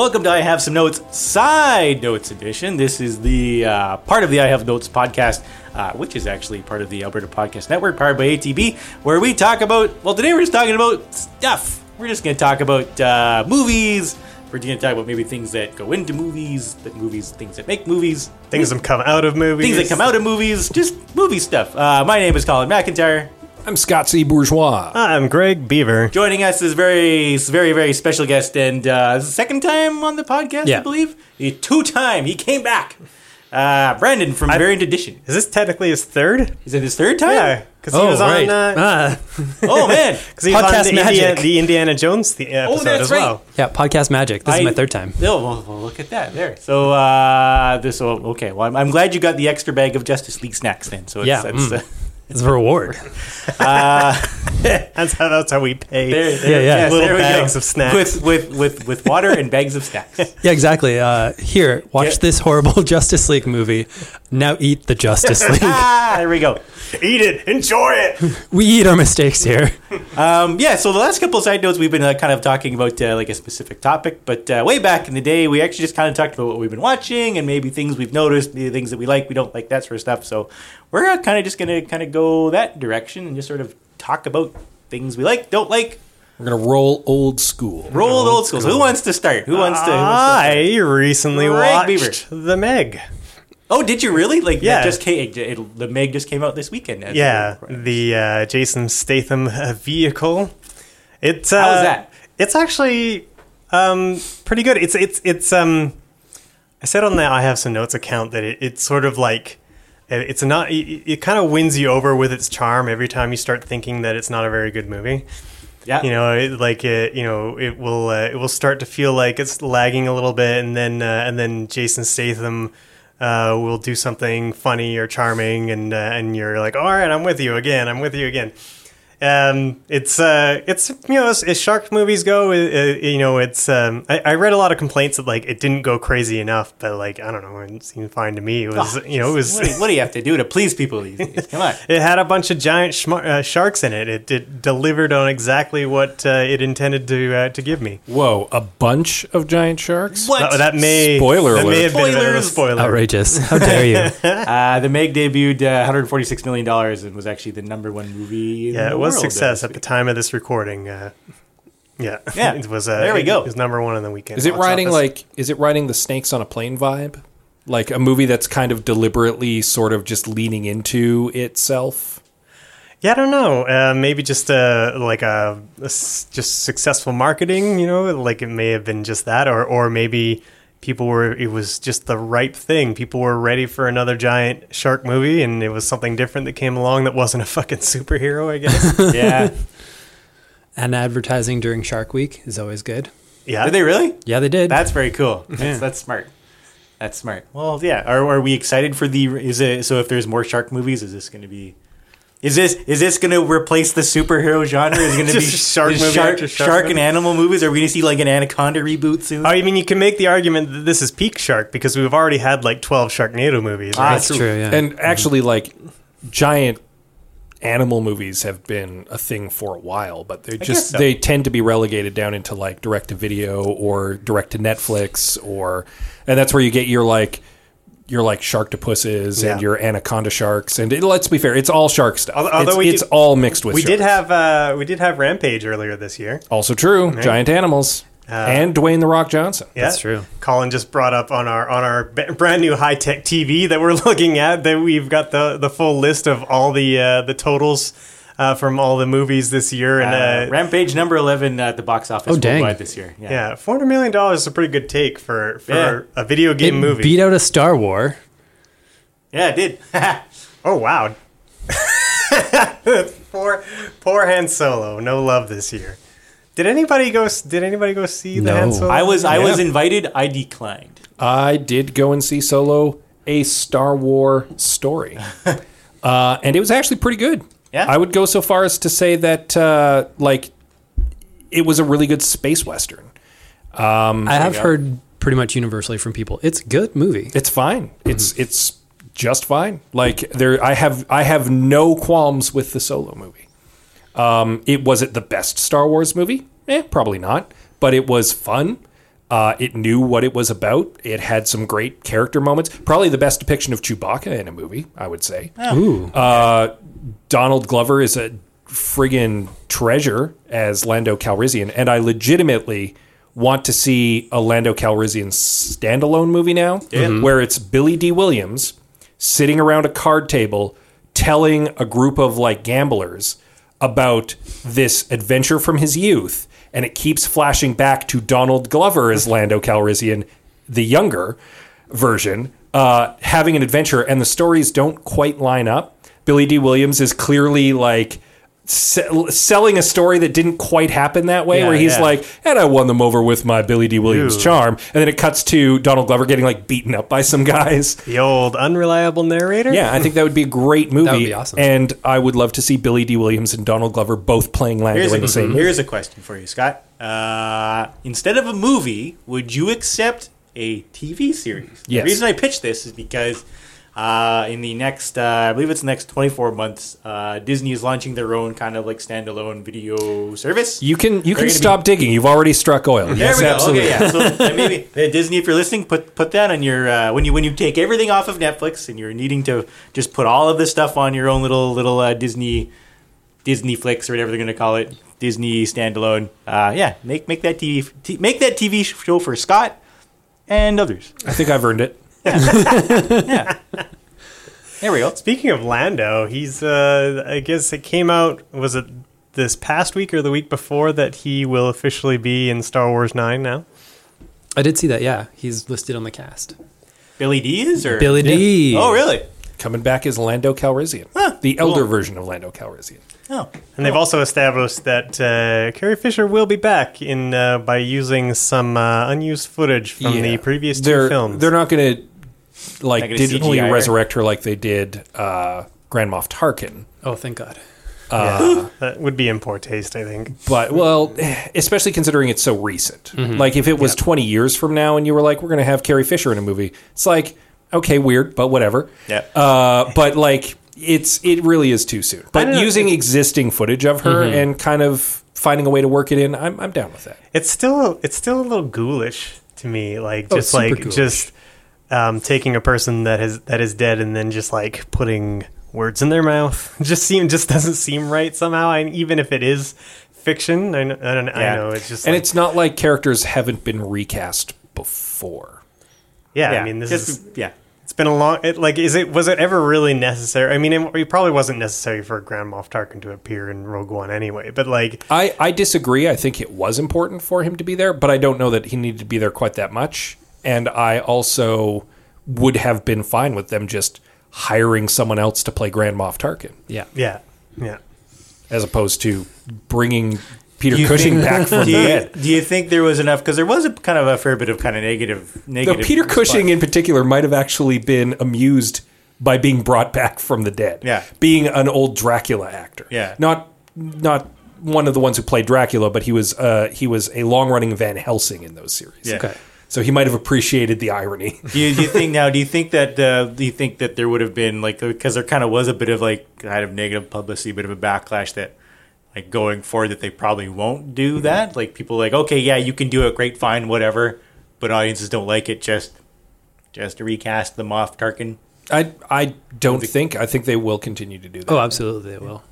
Welcome to I Have Some Notes Side Notes Edition. This is the part of the I Have Notes podcast, which is actually part of the Alberta Podcast Network, powered by ATB, where we talk about, well, today we're just talking about stuff. We're just going to talk about movies. We're going to talk about maybe things that go into movies, things that make movies. Things that come out of movies. Things that come out of movies, just movie stuff. My name is Colin McIntyre. I'm Scott C. Bourgeois. I'm Greg Beaver. Joining us is very special guest, and second time on the podcast, yeah. I believe. Two-time. He came back. Brandon from Variant Edition. Is this technically his third? Is it his third time? Yeah. Because he was on... oh, man. Because he was podcast on the Indiana Jones episode as well. Right. Yeah, podcast magic. This is my third time. Well, look at that. There. So, okay. Well, I'm glad you got the extra bag of Justice League snacks then. So it's a reward. That's how we pay. There, little bags of snacks with water and bags of snacks. Yeah, exactly. Here, watch this horrible Justice League movie. Now eat the Justice League. There we go. Eat it. Enjoy it. We eat our mistakes here. So the last couple of side notes, we've been kind of talking about like a specific topic, but way back in the day, we actually just kind of talked about what we've been watching and maybe things we've noticed, maybe things that we like, we don't like, that sort of stuff. So we're kind of just going to kind of go that direction and just sort of talk about things we like, don't like. We're going to roll old school. So who wants to start? I recently watched The Meg. Oh, did you really? Like, yeah. The Meg just came out this weekend. Yeah, the Jason Statham vehicle. How was that? It's actually pretty good. It's I said on the I Have Some Notes account that it's sort of like, it's not. It kind of wins you over with its charm every time you start thinking that it's not a very good movie. Yeah, you know, it will start to feel like it's lagging a little bit, and then Jason Statham will do something funny or charming, and you're like, all right, I'm with you again. As shark movies go, I read a lot of complaints that like it didn't go crazy enough, but like I don't know, it seemed fine to me. It was what do you have to do to please people these days? Come on. It had a bunch of giant sharks in it. It delivered on exactly what it intended to give me. Whoa, a bunch of giant sharks? What? That may spoiler alert. That may have been a bit of a spoiler. Outrageous! How dare you? The Meg debuted $146 million and was actually the number one movie. Yeah, it was success at the time of this recording. Yeah. It was. There we go. It was number one on the weekend. Is it riding the Snakes on a Plane vibe? Like a movie that's kind of deliberately sort of just leaning into itself. Yeah, I don't know. Maybe just just successful marketing. You know, like it may have been just that, or maybe people were. It was just the ripe thing. People were ready for another giant shark movie, and it was something different that came along that wasn't a fucking superhero, I guess. Yeah. And advertising during Shark Week is always good. Yeah. Did they really? Yeah, they did. That's very cool. That's smart. Well, yeah. Are we excited for if there's more shark movies, is this going to be? Is this going to replace the superhero genre? Is it going to be shark and animal movies? Are we going to see like an Anaconda reboot soon? Oh, I mean, you can make the argument that this is peak shark because we've already had like 12 Sharknado movies. Right? That's true. Yeah. And actually, like giant animal movies have been a thing for a while, but they tend to be relegated down into like direct to video or direct to Netflix, and that's where you get your like. You're like Sharktopusses and your Anaconda sharks, and let's be fair, it's all shark stuff. Although it's all mixed with. We did have Rampage earlier this year. Also true, right. Giant animals and Dwayne the Rock Johnson. Yeah. That's true. Colin just brought up on our brand new high tech TV that we're looking at that we've got the full list of all the totals. From all the movies this year, and Rampage number 11 at the box office worldwide this year. Yeah, $400 million is a pretty good take for a video game movie. Beat out a Star Wars. Yeah, it did. Oh wow! Poor Han Solo. No love this year. Did anybody go see the Han Solo? I was invited. I declined. I did go and see Solo: A Star Wars Story, and it was actually pretty good. Yeah. I would go so far as to say that, it was a really good space western. I have heard pretty much universally from people, it's a good movie. It's fine. Mm-hmm. It's just fine. Like there, I have no qualms with the Solo movie. Was it the best Star Wars movie? Probably not. But it was fun. It knew what it was about. It had some great character moments. Probably the best depiction of Chewbacca in a movie, I would say. Oh. Ooh. Donald Glover is a friggin' treasure as Lando Calrissian, and I legitimately want to see a Lando Calrissian standalone movie now, yeah, where it's Billy Dee Williams sitting around a card table telling a group of like gamblers about this adventure from his youth. And it keeps flashing back to Donald Glover as Lando Calrissian, the younger version, having an adventure, and the stories don't quite line up. Billy Dee Williams is clearly like selling a story that didn't quite happen that way, where he's like, and I won them over with my Billy Dee Williams charm. And then it cuts to Donald Glover getting like beaten up by some guys. The old unreliable narrator. Yeah, I think that would be a great movie. That would be awesome. And I would love to see Billy Dee Williams and Donald Glover both playing Lando in the same movie. Here's a question for you, Scott. Instead of a movie, would you accept a TV series? Yes. The reason I pitched this is because... in the next, I believe it's the next 24 months, Disney is launching their own kind of like standalone video service. You can stop digging. You've already struck oil. Yes, absolutely. Okay, yeah. So maybe Disney, if you're listening, put that on your when you take everything off of Netflix and you're needing to just put all of this stuff on your own little Disney flicks or whatever they're going to call it, Disney standalone. Make that TV show for Scott and others. I think I've earned it. Yeah. There we go. Speaking of Lando, he's I guess it came out, was it this past week or the week before, that he will officially be in Star Wars 9 now? I did see that, yeah. He's listed on the cast. Billy Dee is? Or? Billy Dee. Yeah. Oh, really? Coming back as Lando Calrissian. Huh, the elder version of Lando Calrissian. Oh. And they've also established that Carrie Fisher will be back in by using some unused footage from the previous two films. They're not going to digitally CGI resurrect her like they did Grand Moff Tarkin. Oh, thank God. That would be in poor taste, I think. But, well, especially considering it's so recent. Mm-hmm. Like, if it was 20 years from now and you were like, we're going to have Carrie Fisher in a movie, it's like, okay, weird, but whatever. Yeah. But, like, it really is too soon. But using existing footage of her and kind of finding a way to work it in, I'm down with that. It's still a little ghoulish to me. Like, taking a person that is dead and then just like putting words in their mouth just doesn't seem right somehow. And even if it is fiction, I know it's just. And it's not like characters haven't been recast before. Yeah. I mean this is. It's been a long. Was it ever really necessary? I mean, it probably wasn't necessary for Grand Moff Tarkin to appear in Rogue One anyway. But like, I disagree. I think it was important for him to be there, but I don't know that he needed to be there quite that much. And I also would have been fine with them just hiring someone else to play Grand Moff Tarkin. Yeah. As opposed to bringing Peter Cushing back from the dead. Do you think there was enough? Because there was a kind of a fair bit of kind of negative. Cushing in particular might have actually been amused by being brought back from the dead. Yeah. Being an old Dracula actor. Yeah. Not one of the ones who played Dracula, but he was a long-running Van Helsing in those series. Yeah. Okay. So he might have appreciated the irony. Do you think that there would have been like, because there kind of was a bit of like kind of negative publicity, a bit of a backlash that like going forward that they probably won't do that. Like people like, okay, yeah, you can do it, great, fine, whatever, but audiences don't like it. Just recast the Moff Tarkin. I think they will continue to do that. Oh, absolutely, they will.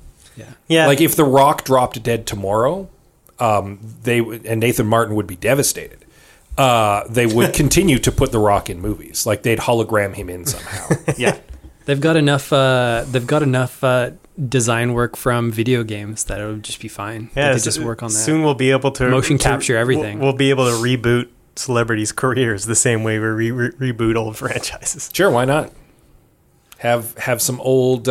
Yeah. Like if The Rock dropped dead tomorrow, and Nathan Martin would be devastated. They would continue to put The Rock in movies. Like they'd hologram him in somehow. Yeah, they've got enough. They've got enough design work from video games that it'll just be fine. Yeah, they just work on that. Soon we'll be able to motion capture everything. We'll be able to reboot celebrities' careers the same way we reboot old franchises. Sure, why not? Have some old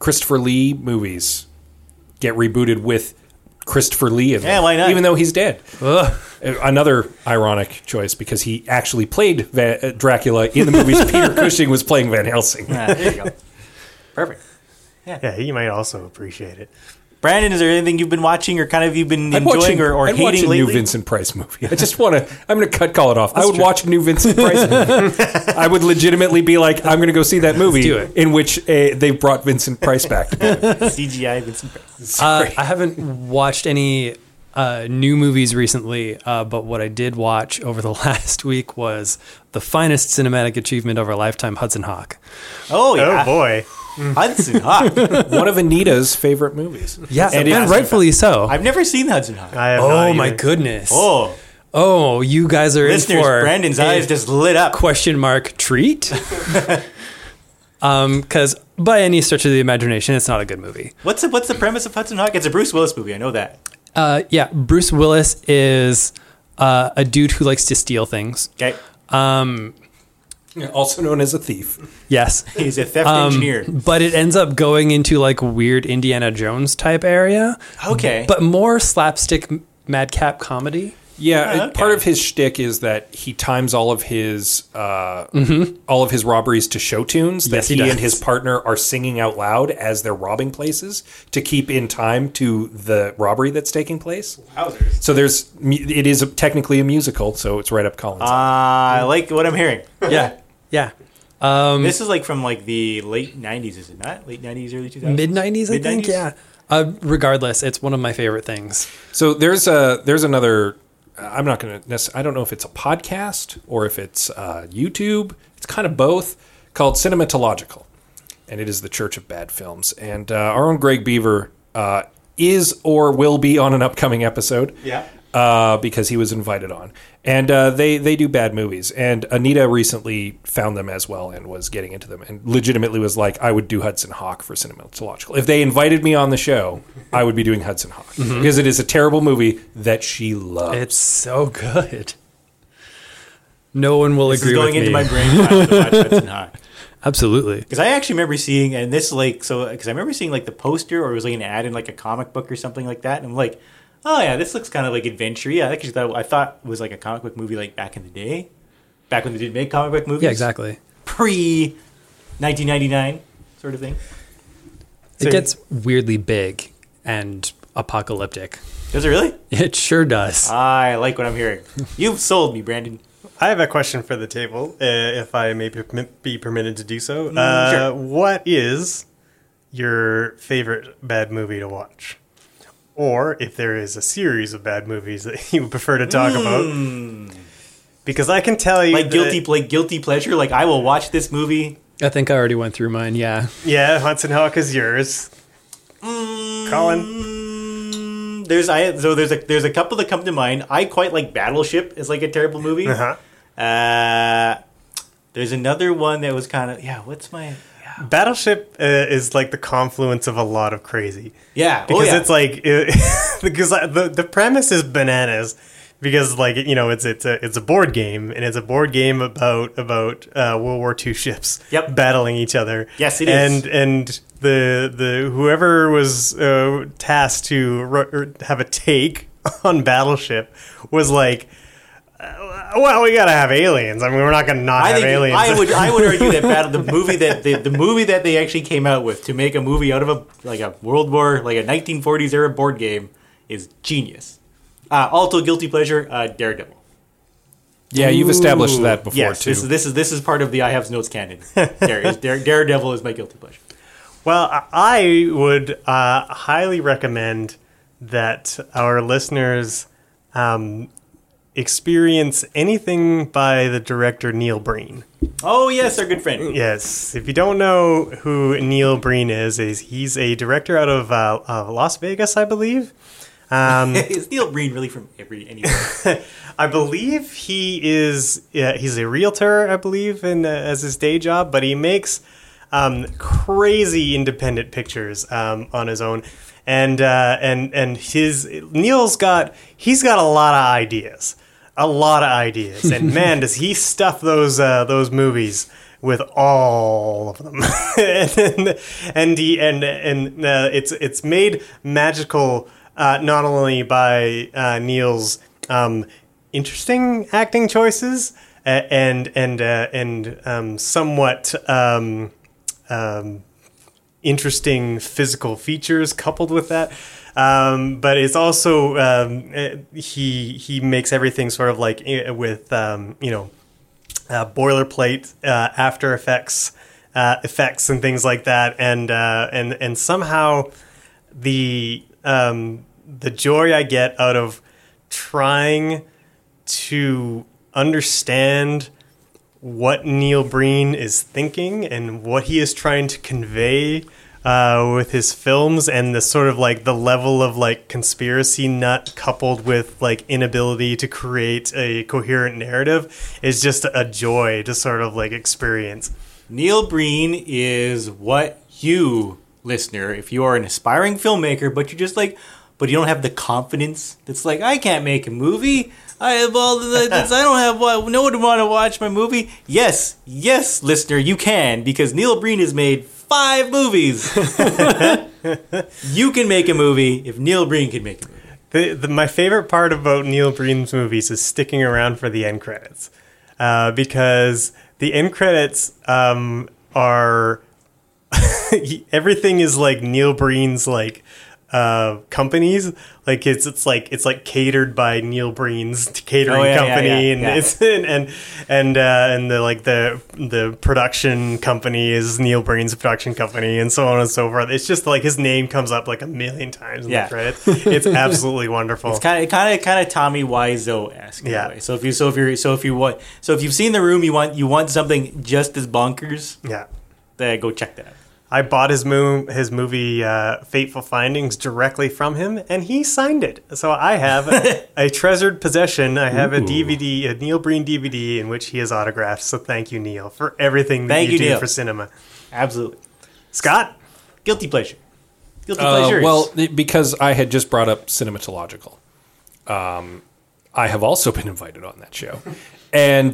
Christopher Lee movies get rebooted with Christopher Lee, why not? Even though he's dead. Ugh. Another ironic choice because he actually played Dracula in the movies. Peter Cushing was playing Van Helsing. There you go. Perfect. Yeah, he might also appreciate it. Brandon, is there anything you've been watching or kind of you've been enjoying or hating lately? I'd watch a new Vincent Price movie. I just want to... I'm going to call it off. That's I would true. Watch a new Vincent Price movie. I would legitimately be like, I'm going to go see that movie in which they brought Vincent Price back. CGI Vincent Price. I haven't watched any new movies recently, but what I did watch over the last week was the finest cinematic achievement of our lifetime, Hudson Hawk. Oh, yeah. Oh, boy. Hudson Hawk. One of Anita's favorite movies. Yeah, and rightfully so. I've never seen Hudson Hawk. I have not either. My goodness. Oh. Oh, you guys are listeners, in for... Brandon's eyes just lit up. Question mark, treat? Because by any stretch of the imagination, it's not a good movie. What's the premise of Hudson Hawk? It's a Bruce Willis movie. I know that. Yeah, Bruce Willis is a dude who likes to steal things. Okay. Also known as a thief. Yes. He's a theft engineer. But it ends up going into like weird Indiana Jones type area. Okay. But more slapstick madcap comedy. Yeah, okay. Part of his shtick is that he times all of his robberies to show tunes that he and his partner are singing out loud as they're robbing places to keep in time to the robbery that's taking place. Wowzers. So it is technically a musical, so it's right up Colin's. I like what I'm hearing. Yeah, yeah. This is like from like the late 90s, is it not? Late 90s, early 2000s? Mid-90s, I think, yeah. Regardless, it's one of my favorite things. So there's another... I'm not going to... I don't know if it's a podcast or if it's YouTube. It's kind of both. Called Cinematological. And it is the Church of Bad Films. And our own Greg Beaver is or will be on an upcoming episode. Yeah. Because he was invited on. And they do bad movies. And Anita recently found them as well and was getting into them. And legitimately was like, I would do Hudson Hawk for Cinematological. If they invited me on the show, I would be doing Hudson Hawk. Mm-hmm. Because it is a terrible movie that she loves. It's so good. No one will agree with me. This is going into my brain to watch Hudson Hawk. Absolutely. Because I actually remember seeing, and this like, so, because I remember seeing like the poster or it was like an ad in like a comic book or something like that. And I'm like, oh, yeah, this looks kind of like adventure. Yeah, I thought it was like a comic book movie like back in the day, back when they did make comic book movies. Yeah, exactly. Pre-1999 sort of thing. So it gets weirdly big and apocalyptic. Does it really? It sure does. I like what I'm hearing. You've sold me, Brandon. I have a question for the table, if I may be permitted to do so. Sure. What is your favorite bad movie to watch? Or if there is a series of bad movies that you would prefer to talk about. Because I can tell you... Like guilty pleasure? Like, I will watch this movie? I think I already went through mine, yeah. Yeah, Hudson Hawk is yours. Colin? There's a couple that come to mind. I quite like Battleship. It's like a terrible movie. Uh-huh. There's another one that was kind of... Yeah, what's my... Battleship is like the confluence of a lot of crazy. Yeah. Because it's like, because the premise is bananas because like, you know, it's a board game and it's a board game about World War II ships battling each other. Yes, it is. And the whoever was tasked to have a take on Battleship was like, well, we gotta have aliens. I mean, we're not gonna have aliens. I would argue that the movie that they actually came out with to make a movie out of a World War, like a 1940s era board game, is genius. Also, guilty pleasure, Daredevil. Yeah, you've established that before too. This is part of the I Have Notes canon. Daredevil is my guilty pleasure. Well, I would highly recommend that our listeners. Experience anything by the director Neil Breen. Oh, yes, our good friend. Yes. If you don't know who Neil Breen is he's a director out of Las Vegas, I believe. Is Neil Breen really from anywhere? I believe he is. Yeah, he's a realtor, I believe, as his day job, but he makes crazy independent pictures on his own. And Neil's got a lot of ideas. A lot of ideas, and man, does he stuff those movies with all of them, and it's made magical not only by Neil's interesting acting choices and somewhat interesting physical features coupled with that. But it's also he makes everything sort of like with boilerplate After Effects effects and things like that, and somehow the the joy I get out of trying to understand what Neil Breen is thinking and what he is trying to convey with his films, and the sort of like the level of like conspiracy nut coupled with like inability to create a coherent narrative is just a joy to sort of like experience. Neil Breen is what you, listener, if you are an aspiring filmmaker, but you're just like, but you don't have the confidence that's like, I can't make a movie. I have all the, I don't have, no one would want to watch my movie. Yes, yes, listener, you can, because Neil Breen has made 5 movies. You can make a movie if Neil Breen can make a movie. My favorite part about Neil Breen's movies is sticking around for the end credits, because the end credits are everything is like Neil Breen's like companies, like it's like catered by Neil Breen's catering company, and it's and the like the production company is Neil Breen's production company, and so on and so forth. It's just like his name comes up like a million times in the credits. It's absolutely wonderful. It's kind of Tommy Wiseau-esque. Yeah. Anyway. So if you've seen The Room, you want something just as bonkers. Yeah. Then go check that out. I bought his movie Fateful Findings directly from him, and he signed it. So I have a treasured possession. I have a DVD, a Neil Breen DVD, in which he is autographed. So thank you, Neil, for everything that you do Neil. For cinema. Absolutely. Scott? Guilty pleasure. Guilty pleasures. Well, because I had just brought up Cinematological. I have also been invited on that show. And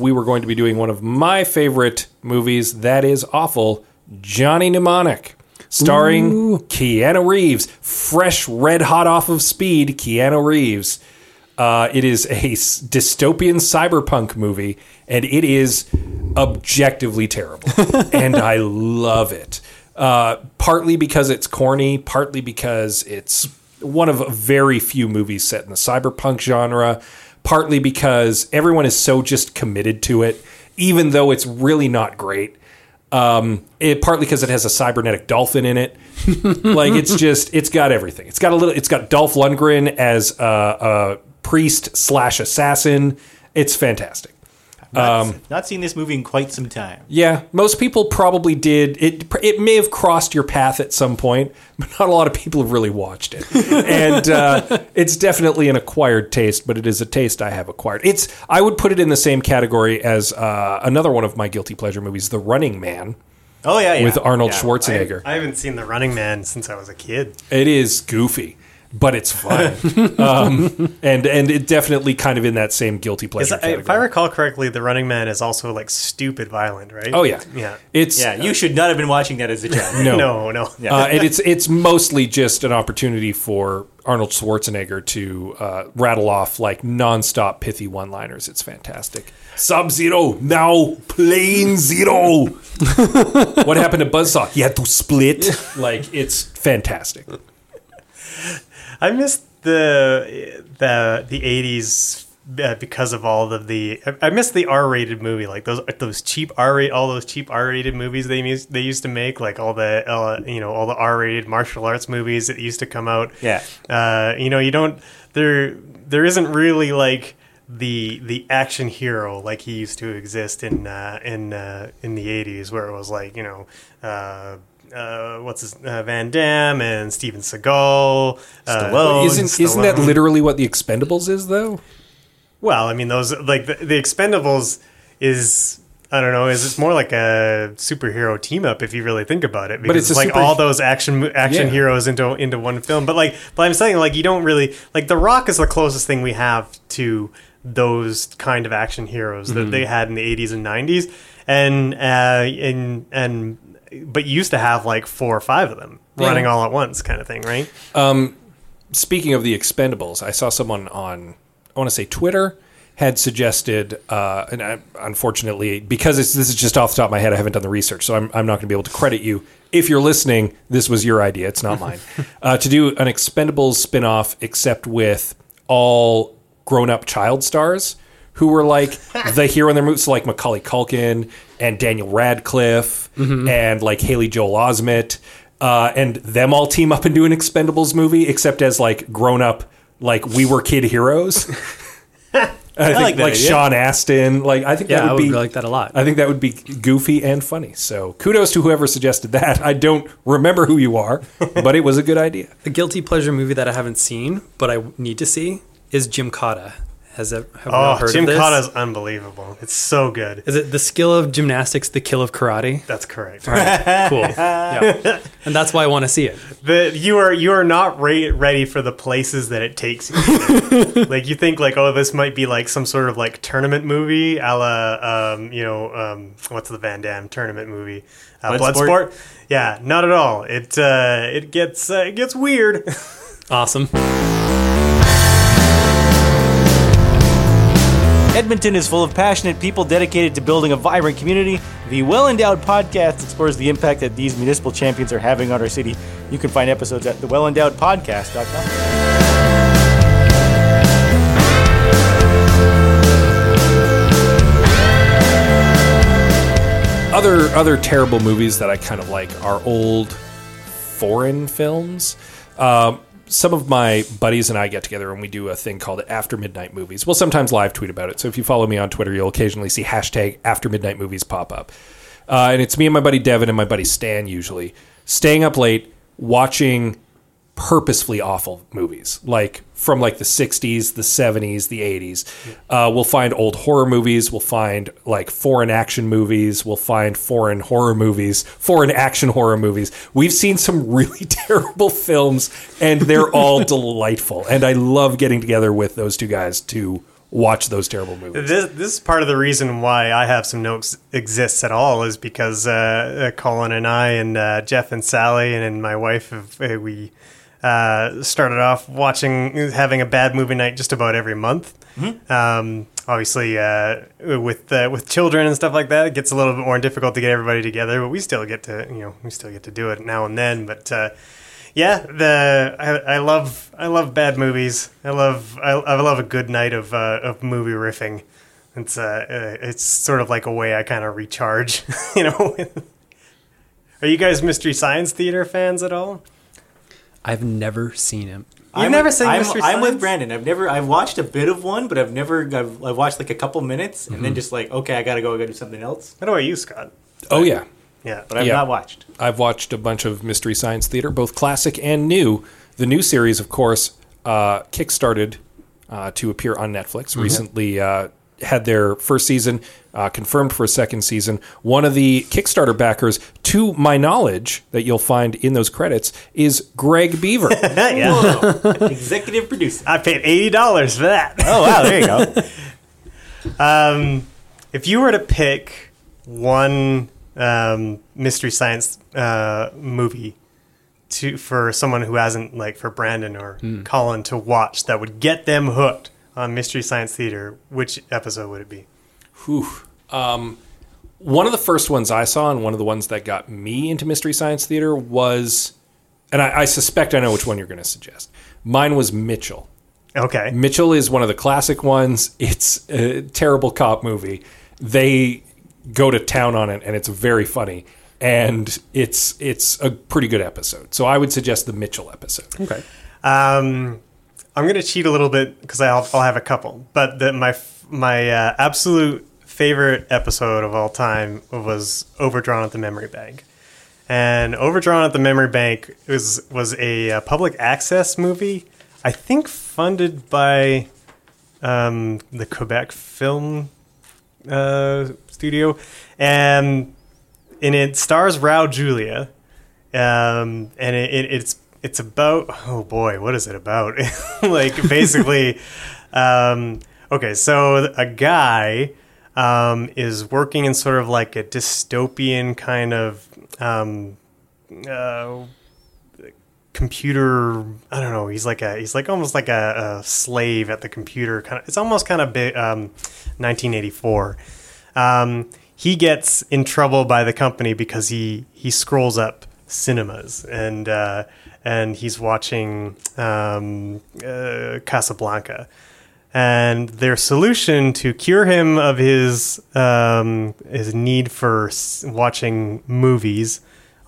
we were going to be doing one of my favorite movies, That Is Awful, Johnny Mnemonic, starring Keanu Reeves, fresh, red hot off of Speed, Keanu Reeves. It is a dystopian cyberpunk movie, and it is objectively terrible, and I love it. Partly because it's corny, partly because it's one of very few movies set in the cyberpunk genre, partly because everyone is so just committed to it, even though it's really not great. Partly because it has a cybernetic dolphin in it. Like it's got everything. It's got Dolph Lundgren as a priest / assassin. It's fantastic. Not seen this movie in quite some time. Yeah. Most people probably did. It may have crossed your path at some point, but not a lot of people have really watched it. And it's definitely an acquired taste, but it is a taste I have acquired. I would put it in the same category as another one of my guilty pleasure movies, The Running Man. Oh, yeah. With Arnold Schwarzenegger. I haven't seen The Running Man since I was a kid. It is goofy, but it's fun. And it definitely kind of in that same guilty pleasure category. If I recall correctly, The Running Man is also like stupid violent, right? Oh, yeah. Yeah. You should not have been watching that as a child. No. Yeah. And it's mostly just an opportunity for Arnold Schwarzenegger to rattle off like nonstop pithy one-liners. It's fantastic. Sub-Zero, now Plane Zero. What happened to Buzzsaw? He had to split. Like, it's fantastic. I missed the 80s because of all of the. I missed the R-rated movie, like those cheap R-rated, all those cheap R-rated movies they used to make, like all the all the R-rated martial arts movies that used to come out. Yeah, you don't there isn't really like the action hero like he used to exist in the 80s, where it was like Van Damme and Steven Seagal, Stallone. Isn't that literally what The Expendables is, though? Well, I mean, those like the Expendables is, I don't know, is it's more like a superhero team up if you really think about it, because but it's like all those action heroes into one film. But I'm saying like you don't really like The Rock is the closest thing we have to those kind of action heroes that they had in the 80s and 90s, and but you used to have like 4 or 5 of them running all at once kind of thing, right? Speaking of The Expendables, I saw someone on, I want to say Twitter, had suggested, and I, unfortunately, because this is just off the top of my head, I haven't done the research, so I'm not going to be able to credit you. If you're listening, this was your idea. It's not mine. To do an Expendables spinoff, except with all grown-up child stars who were like the hero in their movies, so like Macaulay Culkin and Daniel Radcliffe and like Haley Joel Osment and them all team up and do an Expendables movie, except as like grown up, like we were kid heroes. I think Sean Astin. Like I would like that a lot. I think that would be goofy and funny. So kudos to whoever suggested that. I don't remember who you are, but it was a good idea. A guilty pleasure movie that I haven't seen, but I need to see is Gymkata. Have you heard of this? Gymkata is unbelievable. It's so good. Is it the skill of gymnastics, the kill of karate? That's correct. All right, cool. Yeah. And that's why I want to see it. You are not ready for the places that it takes you. Like you think like, oh, this might be like some sort of like tournament movie, a la what's the Van Damme tournament movie? Bloodsport. Yeah, not at all. It gets weird. Awesome. Edmonton is full of passionate people dedicated to building a vibrant community. The Well-Endowed Podcast explores the impact that these municipal champions are having on our city. You can find episodes at thewellendowedpodcast.com. Other terrible movies that I kind of like are old foreign films. Some of my buddies and I get together and we do a thing called After Midnight Movies. We'll sometimes live tweet about it. So if you follow me on Twitter, you'll occasionally see hashtag After Midnight Movies pop up. And it's me and my buddy Devin and my buddy Stan usually staying up late watching purposefully awful movies like from like the 60s, the 70s, the 80s. We'll find old horror movies. We'll find like foreign action movies. We'll find foreign horror movies, foreign action horror movies. We've seen some really terrible films and they're all delightful. And I love getting together with those two guys to watch those terrible movies. This is part of the reason why I Have Some Notes exists at all is because Colin and I and Jeff and Sally and my wife, we started off having a bad movie night just about every month. Mm-hmm. Obviously, with children and stuff like that, it gets a little bit more difficult to get everybody together. But we still get to, do it now and then. But I love bad movies. I love a good night of movie riffing. It's sort of like a way I kind of recharge. Are you guys Mystery Science Theater fans at all? I've never seen him. I'm with Brandon. I've watched a bit of one, but I've watched like a couple minutes and then just like, okay, I got to go do something else. What about you, Scott? Oh, yeah. Yeah. But I've not watched. I've watched a bunch of Mystery Science Theater, both classic and new. The new series, of course, kickstarted to appear on Netflix recently. Had their first season confirmed for a second season. One of the Kickstarter backers, to my knowledge, that you'll find in those credits, is Greg Beaver. Executive producer. I paid $80 for that. Oh, wow, there you go. If you were to pick one Mystery Science movie for someone who hasn't, like for Brandon or Colin to watch, that would get them hooked on Mystery Science Theater, which episode would it be? Whew. One of the first ones I saw and one of the ones that got me into Mystery Science Theater was, and I suspect I know which one you're going to suggest. Mine was Mitchell. Okay. Mitchell is one of the classic ones. It's a terrible cop movie. They go to town on it, and it's very funny. And it's a pretty good episode. So I would suggest the Mitchell episode. Okay. I'm going to cheat a little bit because I'll have a couple. But my absolute favorite episode of all time was Overdrawn at the Memory Bank. And Overdrawn at the Memory Bank was a public access movie, I think funded by the Quebec Film Studio. And it stars Rao Julia. And it's about, oh boy, what is it about? Like basically, okay, so a guy is working in sort of like a dystopian kind of computer. I don't know. He's like almost like a slave at the computer. Kind of, it's almost kind of 1984. He gets in trouble by the company because he scrolls up cinemas and he's watching Casablanca, and their solution to cure him of his need for watching movies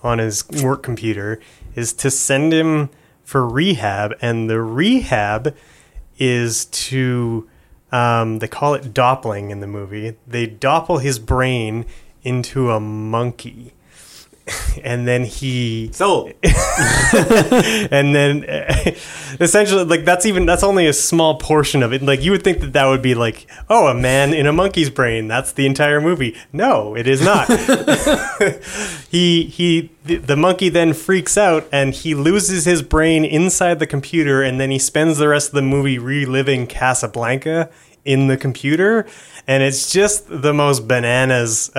on his work computer is to send him for rehab, and the rehab is to they call it doppling in the movie. They doppel his brain into a monkey. And then he sold. And then essentially, like, that's only a small portion of it. Like, you would think that would be like, oh, a man in a monkey's brain. That's the entire movie. No, it is not. The monkey then freaks out and he loses his brain inside the computer. And then he spends the rest of the movie reliving Casablanca in the computer. And it's just the most bananas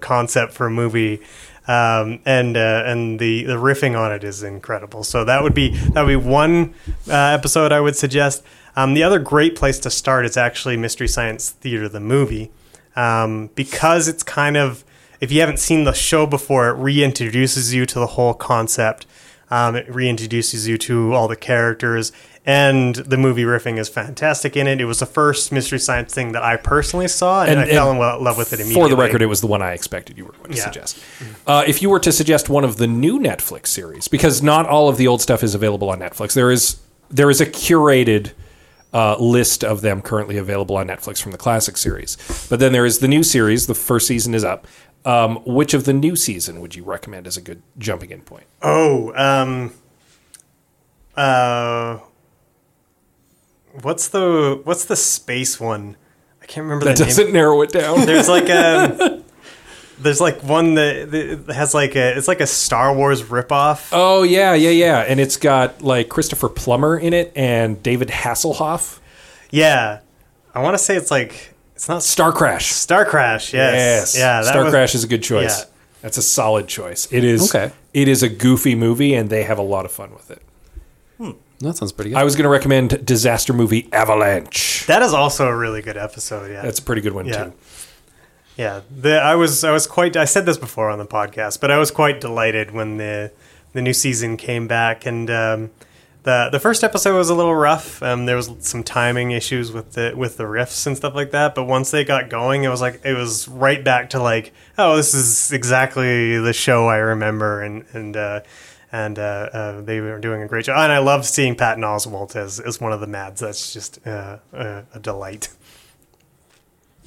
concept for a movie. And the riffing on it is incredible. So that would be one episode I would suggest. The other great place to start is actually Mystery Science Theater, the movie, because it's kind of, if you haven't seen the show before, it reintroduces you to the whole concept. It reintroduces you to all the characters, and the movie riffing is fantastic in it. It was the first Mystery Science thing that I personally saw, and I fell in love with it immediately. For the record, it was the one I expected you were going to suggest. Mm-hmm. If you were to suggest one of the new Netflix series, because not all of the old stuff is available on Netflix, there is a curated list of them currently available on Netflix from the classic series. But then there is the new series. The first season is up. Which of the new season would you recommend as a good jumping in point? What's the space one? I can't remember the name. That doesn't narrow it down. There's one that has it's like a Star Wars ripoff. Oh yeah, and it's got like Christopher Plummer in it and David Hasselhoff. Yeah, I want to say it's like. It's not Star Crash. Star Crash, yes. Yeah, Crash is a good choice. Yeah. That's a solid choice. It is. Okay. It is a goofy movie, and they have a lot of fun with it. That sounds pretty good. I was going to recommend disaster movie Avalanche. That is also a really good episode. Yeah, that's a pretty good one too. Yeah, I was quite. I said this before on the podcast, but I was quite delighted when the new season came back, and the first episode was a little rough. There was some timing issues with the riffs and stuff like that. But once they got going, it was right back to like, oh, this is exactly the show I remember, and they were doing a great job. And I love seeing Patton Oswalt as one of the Mads. That's just a delight.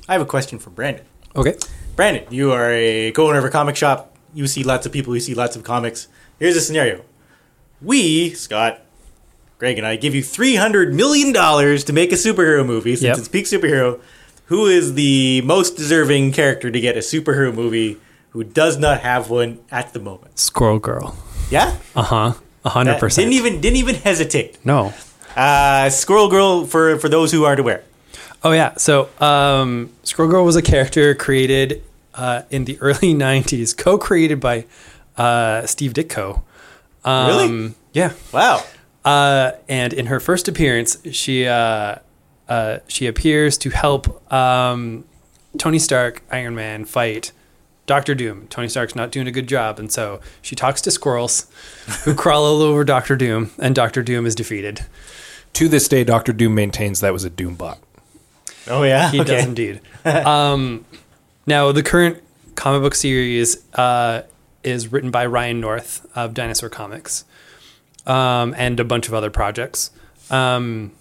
I have a question for Brandon. Okay, Brandon, you are a co-owner of a comic shop. You see lots of people. You see lots of comics. Here's a scenario: we, Scott, Greg, and I give you $300 million to make a superhero movie since it's peak superhero. Who is the most deserving character to get a superhero movie who does not have one at the moment? Squirrel Girl. Yeah? 100%. Didn't even hesitate. No. Squirrel Girl, for those who aren't aware. Oh, yeah. So Squirrel Girl was a character created in the early 90s, co-created by Steve Ditko. Really? Yeah. Wow. And in her first appearance, she appears to help Tony Stark, Iron Man, fight Doctor Doom. Tony Stark's not doing a good job, and so she talks to squirrels who crawl all over Doctor Doom, and Doctor Doom is defeated. To this day, Doctor Doom maintains that was a Doom bot. Oh, yeah? He does indeed. Now, the current comic book series is written by Ryan North of Dinosaur Comics. And a bunch of other projects. And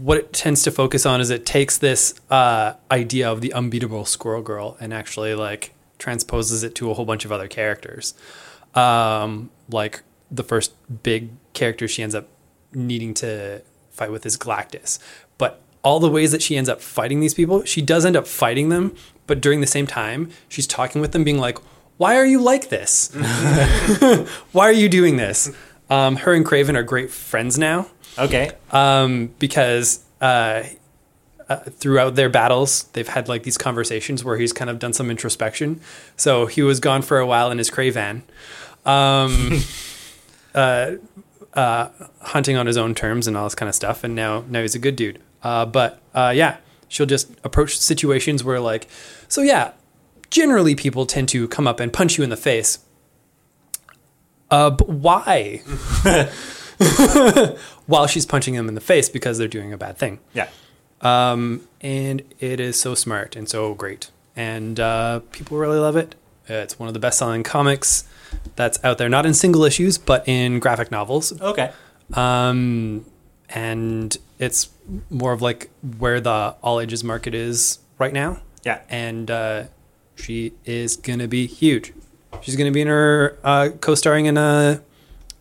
what it tends to focus on is it takes this idea of the unbeatable Squirrel Girl and actually like transposes it to a whole bunch of other characters. Like the first big character she ends up needing to fight with is Galactus. But all the ways that she ends up fighting these people, she does end up fighting them. But during the same time, she's talking with them being like, why are you like this? Why are you doing this? Her and Craven are great friends now. Okay. Because throughout their battles, they've had like these conversations where he's kind of done some introspection. So he was gone for a while in his Craven, hunting on his own terms and all this kind of stuff. And now he's a good dude. But she'll just approach situations where like, so yeah, generally people tend to come up and punch you in the face. But why? While she's punching them in the face because they're doing a bad thing. Yeah. And it is so smart and so great. And people really love it. It's one of the best-selling comics that's out there, not in single issues, but in graphic novels. Okay. And it's more of like where the all ages market is right now. Yeah. And she is gonna be huge. She's gonna be in her co-starring in an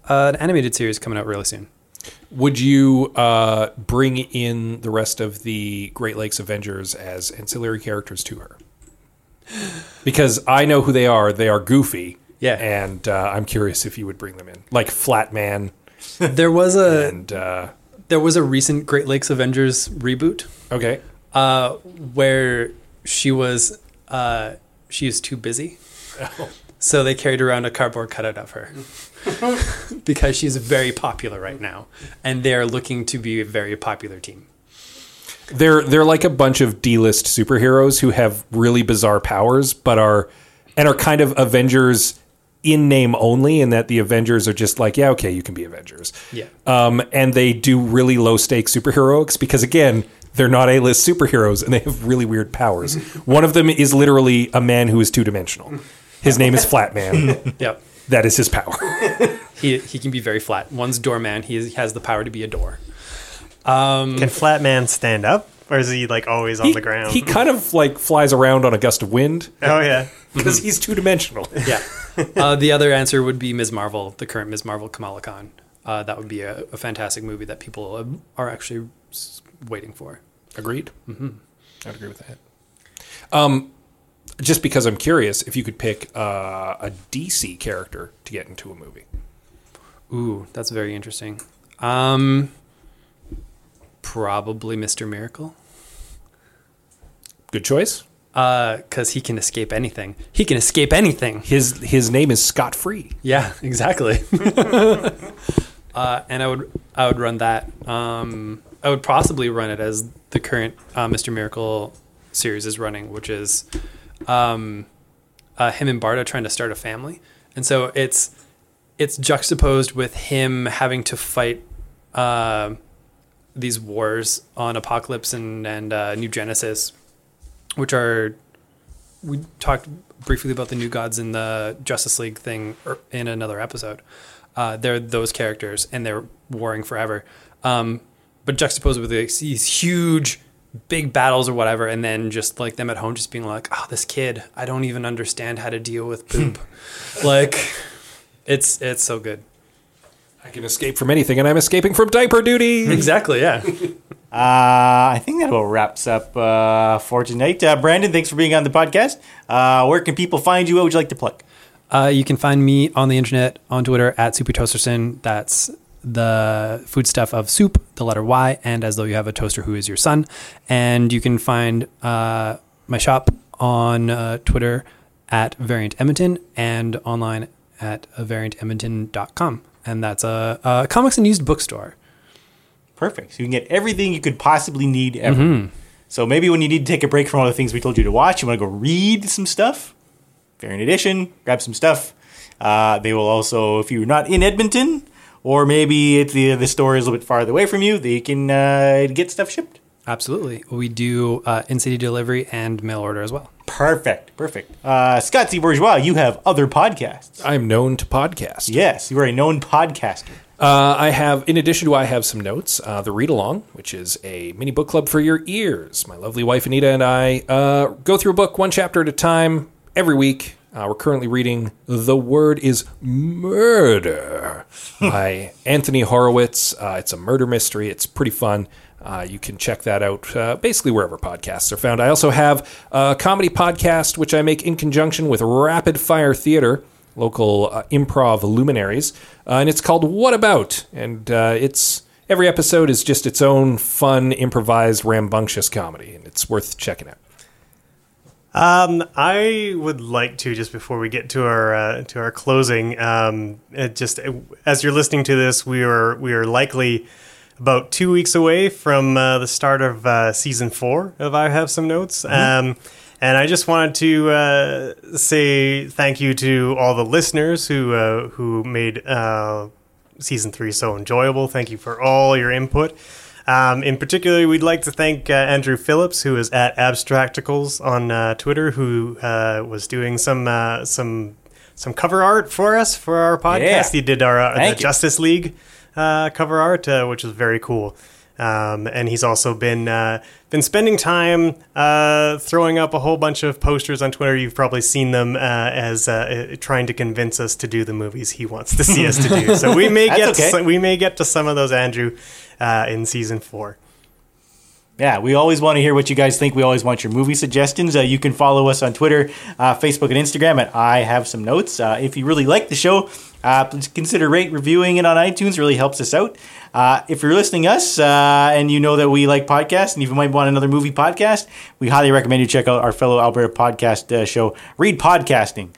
animated series coming out really soon. Would you bring in the rest of the Great Lakes Avengers as ancillary characters to her? Because I know who they are. They are goofy. Yeah. And I'm curious if you would bring them in. Like Flatman. There was a recent Great Lakes Avengers reboot. Okay. Where she was too busy. Oh. So they carried around a cardboard cutout of her because she's very popular right now, and they're looking to be a very popular team. They're like a bunch of D-list superheroes who have really bizarre powers, but are kind of Avengers in name only, in that the Avengers are just like, yeah, okay, you can be Avengers. Yeah. And they do really low stake superheroics because, again, they're not A-list superheroes and they have really weird powers. One of them is literally a man who is two-dimensional. His name is Flatman. Yep. That is his power. He can be very flat. One's doorman. He has the power to be a door. Can Flatman stand up? Or is he like always on the ground? He kind of like flies around on a gust of wind. Oh, yeah. Because he's two-dimensional. Yeah. The other answer would be Ms. Marvel, the current Ms. Marvel Kamala Khan. That would be a fantastic movie that people are actually waiting for. Agreed? Mm-hmm. I would agree with that. Just because I'm curious, if you could pick a DC character to get into a movie. Ooh, that's very interesting. Probably Mr. Miracle. Good choice. Because he can escape anything. His name is Scott Free. Yeah, exactly. And I would run that. I would possibly run it as the current Mr. Miracle series is running, which is... him and Barda trying to start a family, and so it's juxtaposed with him having to fight these wars on Apocalypse and New Genesis, which are, we talked briefly about the New Gods in the Justice League thing in another episode. They're those characters and they're warring forever, but juxtaposed with these huge big battles or whatever, and then just like them at home just being like, oh, this kid, I don't even understand how to deal with poop. Like, it's so good. I can escape from anything, and I'm escaping from diaper duty. Exactly, yeah. I think that about wraps up for tonight. Brandon, thanks for being on the podcast. Where can people find you? What would you like to plug? You can find me on the internet, on Twitter, at SoupyToasterson. That's the foodstuff of soup, the letter Y, and as though you have a toaster who is your son. And you can find my shop on Twitter at Variant Edmonton and online at variantedmonton.com. And that's a comics and used bookstore. Perfect. So you can get everything you could possibly need ever. Mm-hmm. So maybe when you need to take a break from all the things we told you to watch, you want to go read some stuff, Variant Edition, grab some stuff. They will also, if you're not in Edmonton, or maybe it's the store is a little bit farther away from you, they can get stuff shipped. Absolutely. We do in-city delivery and mail order as well. Perfect. Scott C. Bourgeois, you have other podcasts. I'm known to podcast. Yes, you are a known podcaster. I have, in addition to I have some notes, The Read Along, which is a mini book club for your ears. My lovely wife Anita and I go through a book one chapter at a time every week. We're currently reading The Word is Murder by Anthony Horowitz. It's a murder mystery. It's pretty fun. You can check that out basically wherever podcasts are found. I also have a comedy podcast, which I make in conjunction with Rapid Fire Theater, local improv luminaries. And it's called What About? And it's every episode is just its own fun, improvised, rambunctious comedy. And it's worth checking out. I would like to, just before we get to our closing, just as you're listening to this, we are likely about 2 weeks away from the start of season 4 of I Have Some Notes. Mm-hmm. And I just wanted to say thank you to all the listeners who made season 3 so enjoyable. Thank you for all your input. In particular, we'd like to thank Andrew Phillips, who is at Abstracticals on Twitter, who was doing some cover art for us for our podcast. Yeah. He did our the Justice League cover art, which is very cool. And he's also been spending time throwing up a whole bunch of posters on Twitter. You've probably seen them as trying to convince us to do the movies he wants to see us to do. So we may get to some of those, Andrew, in season 4. Yeah, we always want to hear what you guys think. We always want your movie suggestions. You can follow us on Twitter, Facebook, and Instagram at I Have Some Notes. If you really like the show, please consider reviewing it on iTunes. It really helps us out. If you're listening to us and you know that we like podcasts and you might want another movie podcast, we highly recommend you check out our fellow Alberta podcast show, Read Podcasting.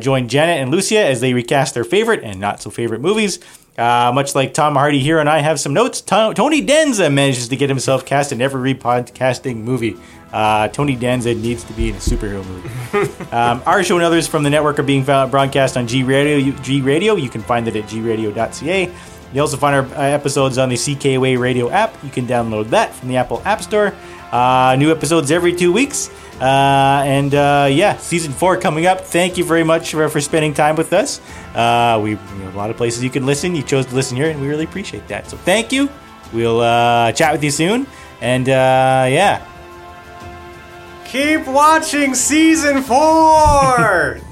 Join Janet and Lucia as they recast their favorite and not-so-favorite movies. Much like Tom Hardy here and I Have Some Notes, Tony Danza manages to get himself cast in every podcasting movie. Tony Danza needs to be in a superhero movie. Our show and others from the network are being broadcast on G Radio. You can find it at gradio.ca. You also find our episodes on the CKWA radio app. You can download that from the Apple App Store. New episodes every 2 weeks. Season 4 coming up. Thank you very much for spending time with us. We have a lot of places you can listen. You chose to listen here, and we really appreciate that. So thank you. We'll chat with you soon. And, keep watching season 4!